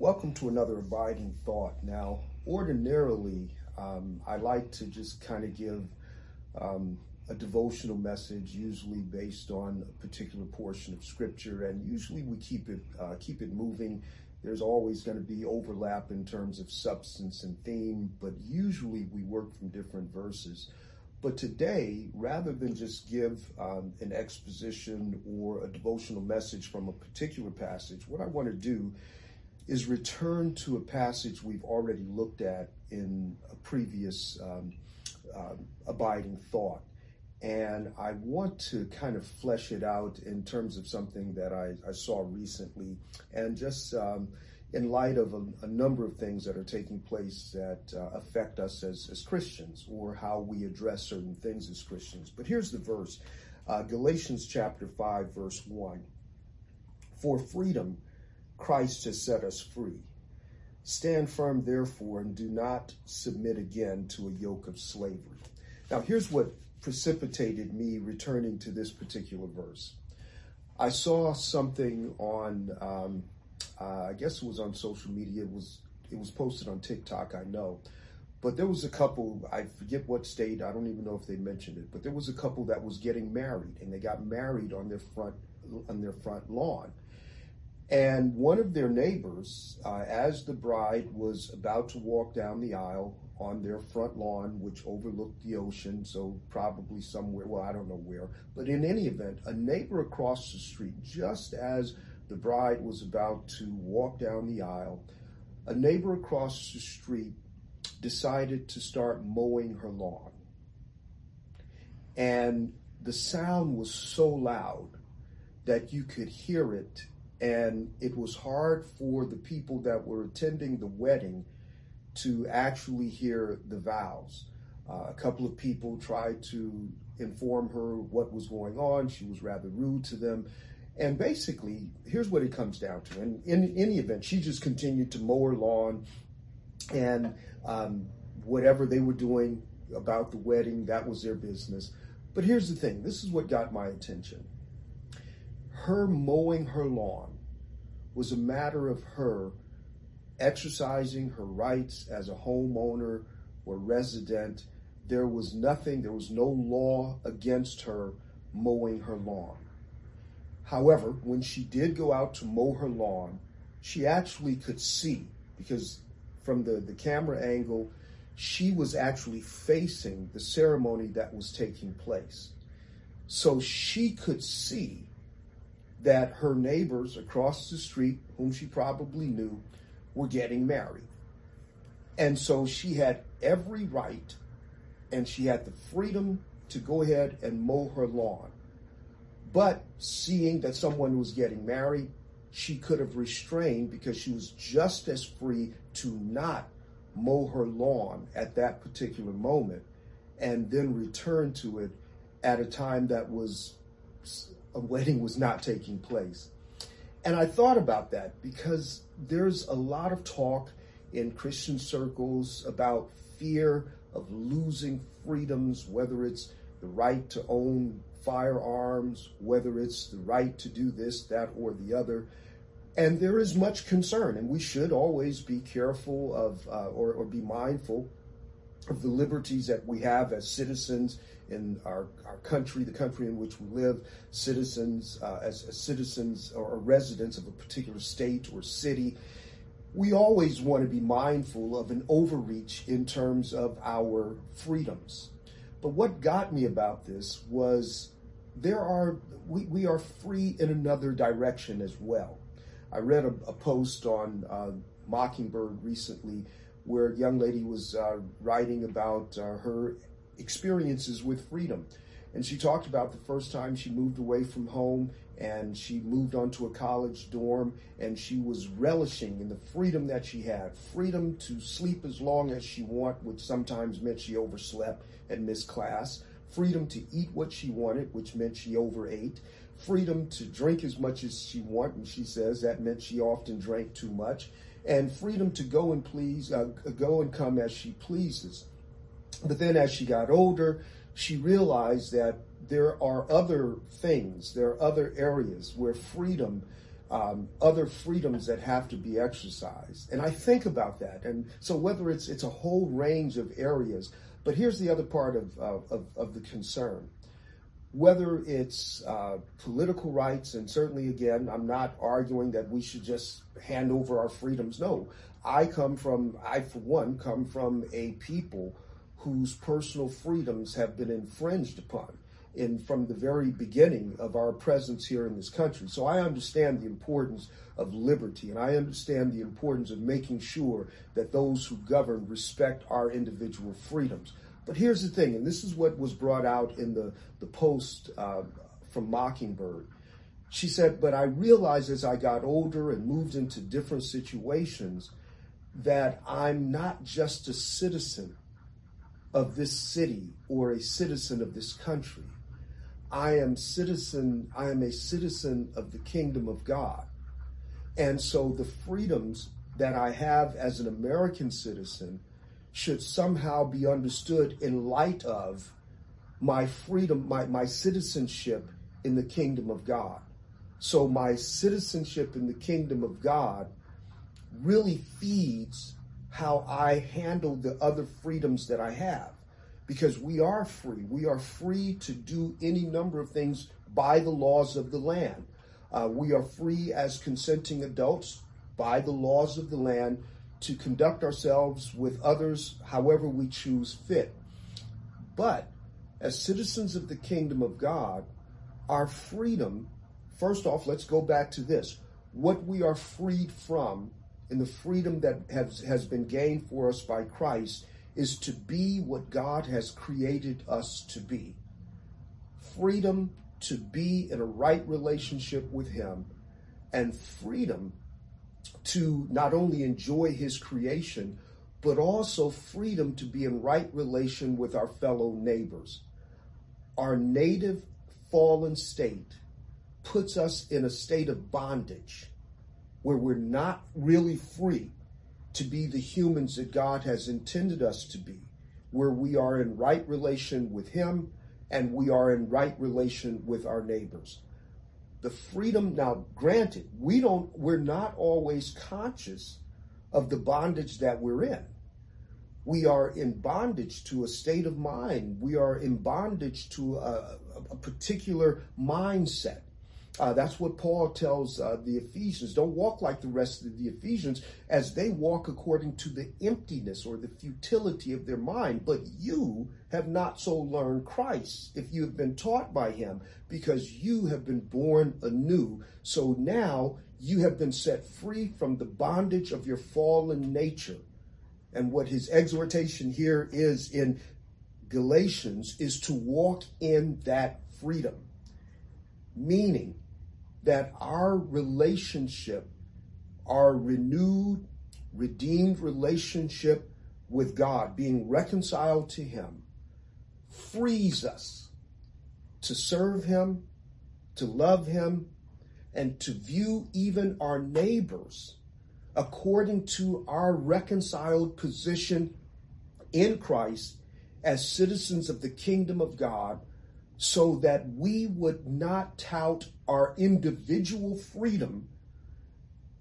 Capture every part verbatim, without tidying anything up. Welcome to another Abiding Thought. Now, ordinarily, um, I like to just kind of give um, a devotional message, usually based on a particular portion of Scripture, and usually we keep it uh, keep it moving. There's always going to be overlap in terms of substance and theme, but usually we work from different verses. But today, rather than just give um, an exposition or a devotional message from a particular passage, what I want to do is return to a passage we've already looked at in a previous um, uh, Abiding Thought. And I want to kind of flesh it out in terms of something that I, I saw recently, and just um, in light of a, a number of things that are taking place that uh, affect us as, as Christians, or how we address certain things as Christians. But here's the verse, uh, Galatians chapter five, verse one. For freedom, Christ has set us free. Stand firm, therefore, and do not submit again to a yoke of slavery. Now, here's what precipitated me returning to this particular verse. I saw something on, um, uh, I guess it was on social media. It was it was posted on TikTok, I know. But there was a couple, I forget what state, I don't even know if they mentioned it, but there was a couple that was getting married, and they got married on their front on their front lawn. And one of their neighbors, uh, as the bride was about to walk down the aisle on their front lawn, which overlooked the ocean, so probably somewhere, well, I don't know where, but in any event, a neighbor across the street, just as the bride was about to walk down the aisle, a neighbor across the street decided to start mowing her lawn. And the sound was so loud that you could hear it. And it was hard for the people that were attending the wedding to actually hear the vows. Uh, a couple of people tried to inform her what was going on. She was rather rude to them. And basically, here's what it comes down to. And in any event, she just continued to mow her lawn, and um, whatever they were doing about the wedding, that was their business. But here's the thing. This is what got my attention. Her mowing her lawn was a matter of her exercising her rights as a homeowner or resident. There was nothing, there was no law against her mowing her lawn. However, when she did go out to mow her lawn, she actually could see, because from the, the camera angle, she was actually facing the ceremony that was taking place. So she could see that her neighbors across the street, whom she probably knew, were getting married. And so she had every right, and she had the freedom to go ahead and mow her lawn. But seeing that someone was getting married, she could have restrained, because she was just as free to not mow her lawn at that particular moment, and then return to it at a time that was a wedding was not taking place. And I thought about that, because there's a lot of talk in Christian circles about fear of losing freedoms, whether it's the right to own firearms, whether it's the right to do this, that, or the other. And there is much concern, and we should always be careful of uh, or, or be mindful of the liberties that we have as citizens in our, our country, the country in which we live, citizens, uh, as, as citizens or residents of a particular state or city. We always want to be mindful of an overreach in terms of our freedoms. But what got me about this was there are, we, we are free in another direction as well. I read a, a post on uh, Mockingbird recently, where a young lady was uh, writing about uh, her experiences with freedom. And she talked about the first time she moved away from home, and she moved onto a college dorm, and she was relishing in the freedom that she had. Freedom to sleep as long as she wanted, which sometimes meant she overslept and missed class. Freedom to eat what she wanted, which meant she overate. Freedom to drink as much as she wanted, and she says that meant she often drank too much. And freedom to go and please, uh, go and come as she pleases. But then as she got older, she realized that there are other things, there are other areas where freedom um, other freedoms that have to be exercised. And I think about that. And so whether it's it's a whole range of areas, but here's the other part of, of, of the concern. Whether it's uh, political rights, and certainly, again, I'm not arguing that we should just hand over our freedoms. No, I come from, I for one, come from a people whose personal freedoms have been infringed upon in from the very beginning of our presence here in this country. So I understand the importance of liberty, and I understand the importance of making sure that those who govern respect our individual freedoms. But here's the thing, and this is what was brought out in the, the post uh, from Mockingbird. She said, but I realized as I got older and moved into different situations that I'm not just a citizen of this city or a citizen of this country. I am citizen, I am a citizen of the kingdom of God. And so the freedoms that I have as an American citizen should somehow be understood in light of my freedom, my, my citizenship in the kingdom of God. So my citizenship in the kingdom of God really feeds how I handle the other freedoms that I have, because we are free. We are free to do any number of things by the laws of the land. Uh, we are free as consenting adults by the laws of the land to conduct ourselves with others however we choose fit. But as citizens of the kingdom of God, our freedom, first off, let's go back to this. What we are freed from and the freedom that has, has been gained for us by Christ is to be what God has created us to be. Freedom to be in a right relationship with Him, and freedom to not only enjoy His creation, but also freedom to be in right relation with our fellow neighbors. Our native fallen state puts us in a state of bondage where we're not really free to be the humans that God has intended us to be, where we are in right relation with Him and we are in right relation with our neighbors. The freedom, now granted, we don't, we're not always conscious of the bondage that we're in. We are in bondage to a state of mind. We are in bondage to a, a particular mindset. Uh, that's what Paul tells uh, the Ephesians. Don't walk like the rest of the Ephesians, as they walk according to the emptiness or the futility of their mind. But you have not so learned Christ, if you have been taught by Him, because you have been born anew. So now you have been set free from the bondage of your fallen nature. And what his exhortation here is in Galatians is to walk in that freedom, meaning that our relationship, our renewed, redeemed relationship with God, being reconciled to Him, frees us to serve Him, to love Him, and to view even our neighbors according to our reconciled position in Christ as citizens of the kingdom of God, so that we would not tout our individual freedom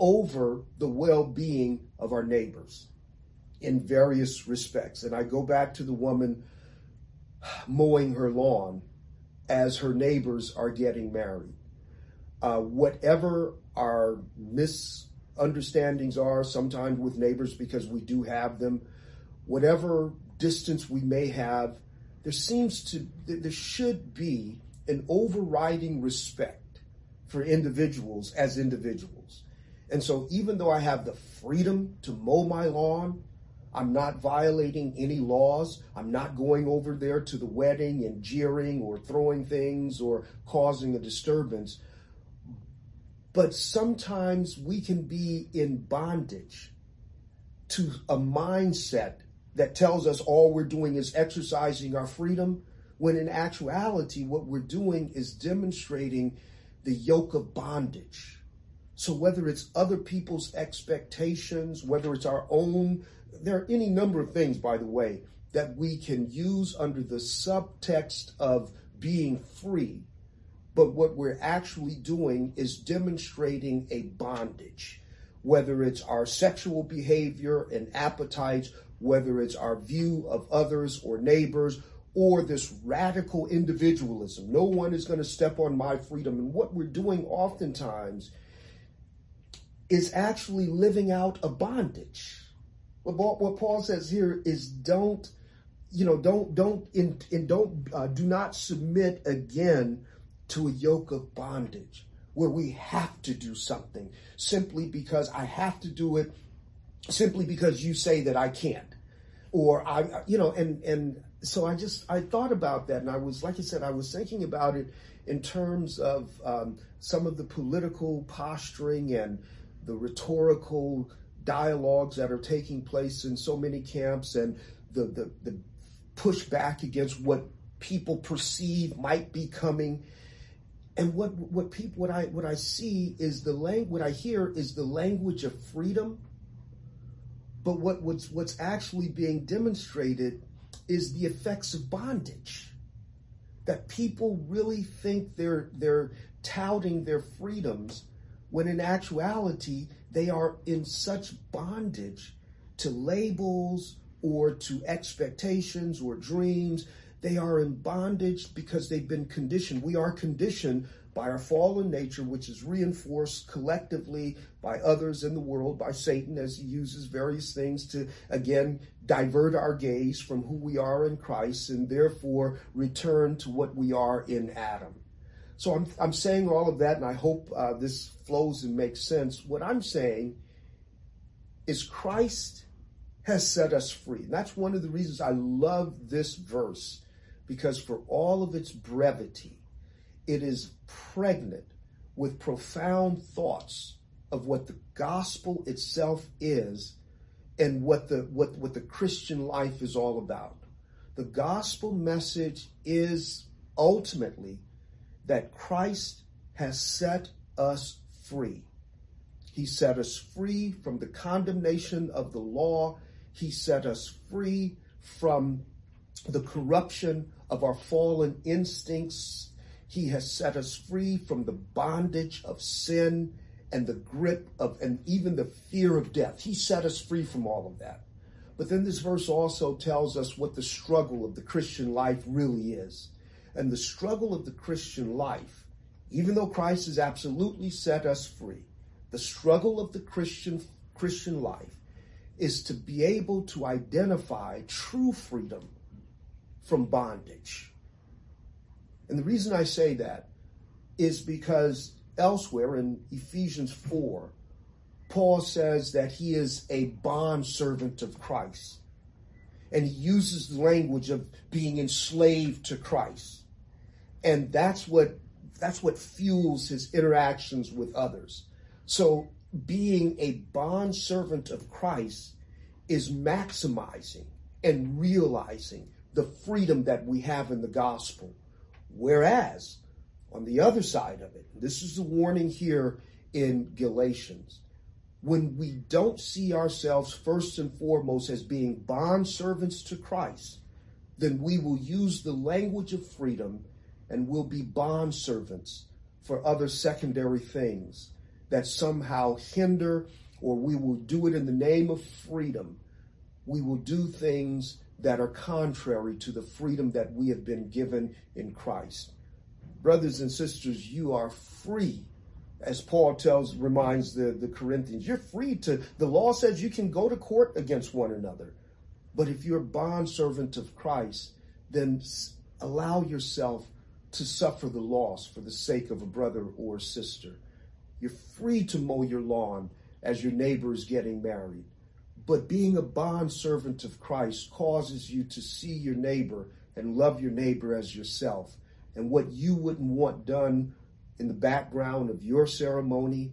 over the well-being of our neighbors in various respects. And I go back to the woman mowing her lawn as her neighbors are getting married. Uh, whatever our misunderstandings are, sometimes with neighbors, because we do have them, whatever distance we may have, there seems to, there should be an overriding respect for individuals as individuals. And so even though I have the freedom to mow my lawn, I'm not violating any laws. I'm not going over there to the wedding and jeering or throwing things or causing a disturbance. But sometimes we can be in bondage to a mindset that tells us all we're doing is exercising our freedom, when in actuality, what we're doing is demonstrating the yoke of bondage. So whether it's other people's expectations, whether it's our own, there are any number of things, by the way, that we can use under the subtext of being free But what we're actually doing is demonstrating a bondage, whether it's our sexual behavior and appetites, whether it's our view of others or neighbors, or this radical individualism. No one is going to step on my freedom. And what we're doing oftentimes is actually living out a bondage. What Paul says here is don't, you know, don't, don't, and, and don't, uh, do not submit again to a yoke of bondage where we have to do something simply because I have to do it, simply because you say that I can't, or I, you know, and, and so I just, I thought about that. And I was, like I said, I was thinking about it in terms of um, some of the political posturing and the rhetorical dialogues that are taking place in so many camps, and the, the, the pushback against what people perceive might be coming. And what, what people, what I, what I see is the language, what I hear is the language of freedom. But what, what's, what's actually being demonstrated is the effects of bondage, that people really think they're, they're touting their freedoms when in actuality, they are in such bondage to labels or to expectations or dreams. They are in bondage because they've been conditioned. We are conditioned by our fallen nature, which is reinforced collectively by others in the world, by Satan, as he uses various things to, again, divert our gaze from who we are in Christ, and therefore return to what we are in Adam. So I'm, I'm saying all of that, and I hope uh, this flows and makes sense. What I'm saying is Christ has set us free. And that's one of the reasons I love this verse, because for all of its brevity, it is pregnant with profound thoughts of what the gospel itself is and what the, what, what the Christian life is all about. The gospel message is ultimately that Christ has set us free. He set us free from the condemnation of the law. He set us free from the corruption of our fallen instincts. He has set us free from the bondage of sin and the grip of, and even the fear of death. He set us free from all of that. But then this verse also tells us what the struggle of the Christian life really is. And the struggle of the Christian life, even though Christ has absolutely set us free, the struggle of the Christian Christian life is to be able to identify true freedom from bondage. And the reason I say that is because elsewhere in Ephesians four, Paul says that he is a bondservant of Christ. And he uses the language of being enslaved to Christ. And that's what, that's what fuels his interactions with others. So being a bondservant of Christ is maximizing and realizing the freedom that we have in the gospel. Whereas on the other side of it, this is the warning here in Galatians, when we don't see ourselves first and foremost as being bondservants to Christ, then we will use the language of freedom and we'll be bondservants for other secondary things that somehow hinder, or we will do it in the name of freedom. We will do things that are contrary to the freedom that we have been given in Christ. Brothers and sisters, you are free. As Paul tells, reminds the, the Corinthians, you're free to, the law says you can go to court against one another. But if you're a bondservant of Christ, then allow yourself to suffer the loss for the sake of a brother or sister. You're free to mow your lawn as your neighbor is getting married. But being a bondservant of Christ causes you to see your neighbor and love your neighbor as yourself. And what you wouldn't want done in the background of your ceremony,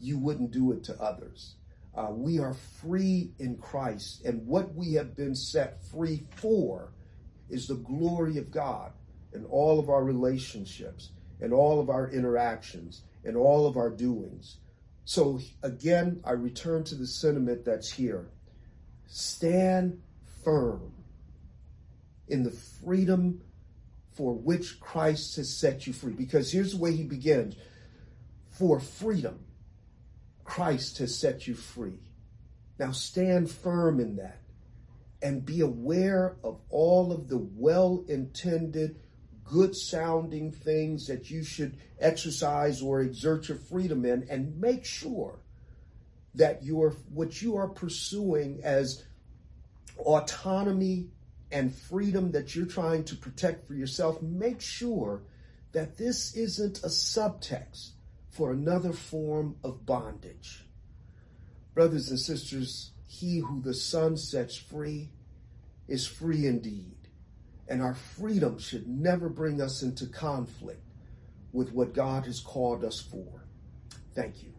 you wouldn't do it to others. Uh, we are free in Christ, and what we have been set free for is the glory of God in all of our relationships, in all of our interactions, in all of our doings. So again, I return to the sentiment that's here. Stand firm in the freedom for which Christ has set you free. Because here's the way he begins. For freedom, Christ has set you free. Now stand firm in that and be aware of all of the well-intended, good-sounding things that you should exercise or exert your freedom in, and make sure that you're, what you are pursuing as autonomy and freedom that you're trying to protect for yourself, make sure that this isn't a subtext for another form of bondage. Brothers and sisters, he who the Son sets free is free indeed. And our freedom should never bring us into conflict with what God has called us for. Thank you.